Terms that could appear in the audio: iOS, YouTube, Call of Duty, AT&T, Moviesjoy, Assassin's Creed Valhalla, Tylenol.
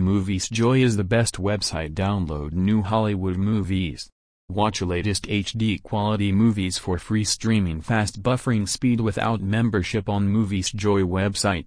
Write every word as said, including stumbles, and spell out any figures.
Moviesjoy is the best website. Download new Hollywood movies. Watch latest H D quality movies for free streaming fast buffering speed without membership on Moviesjoy website.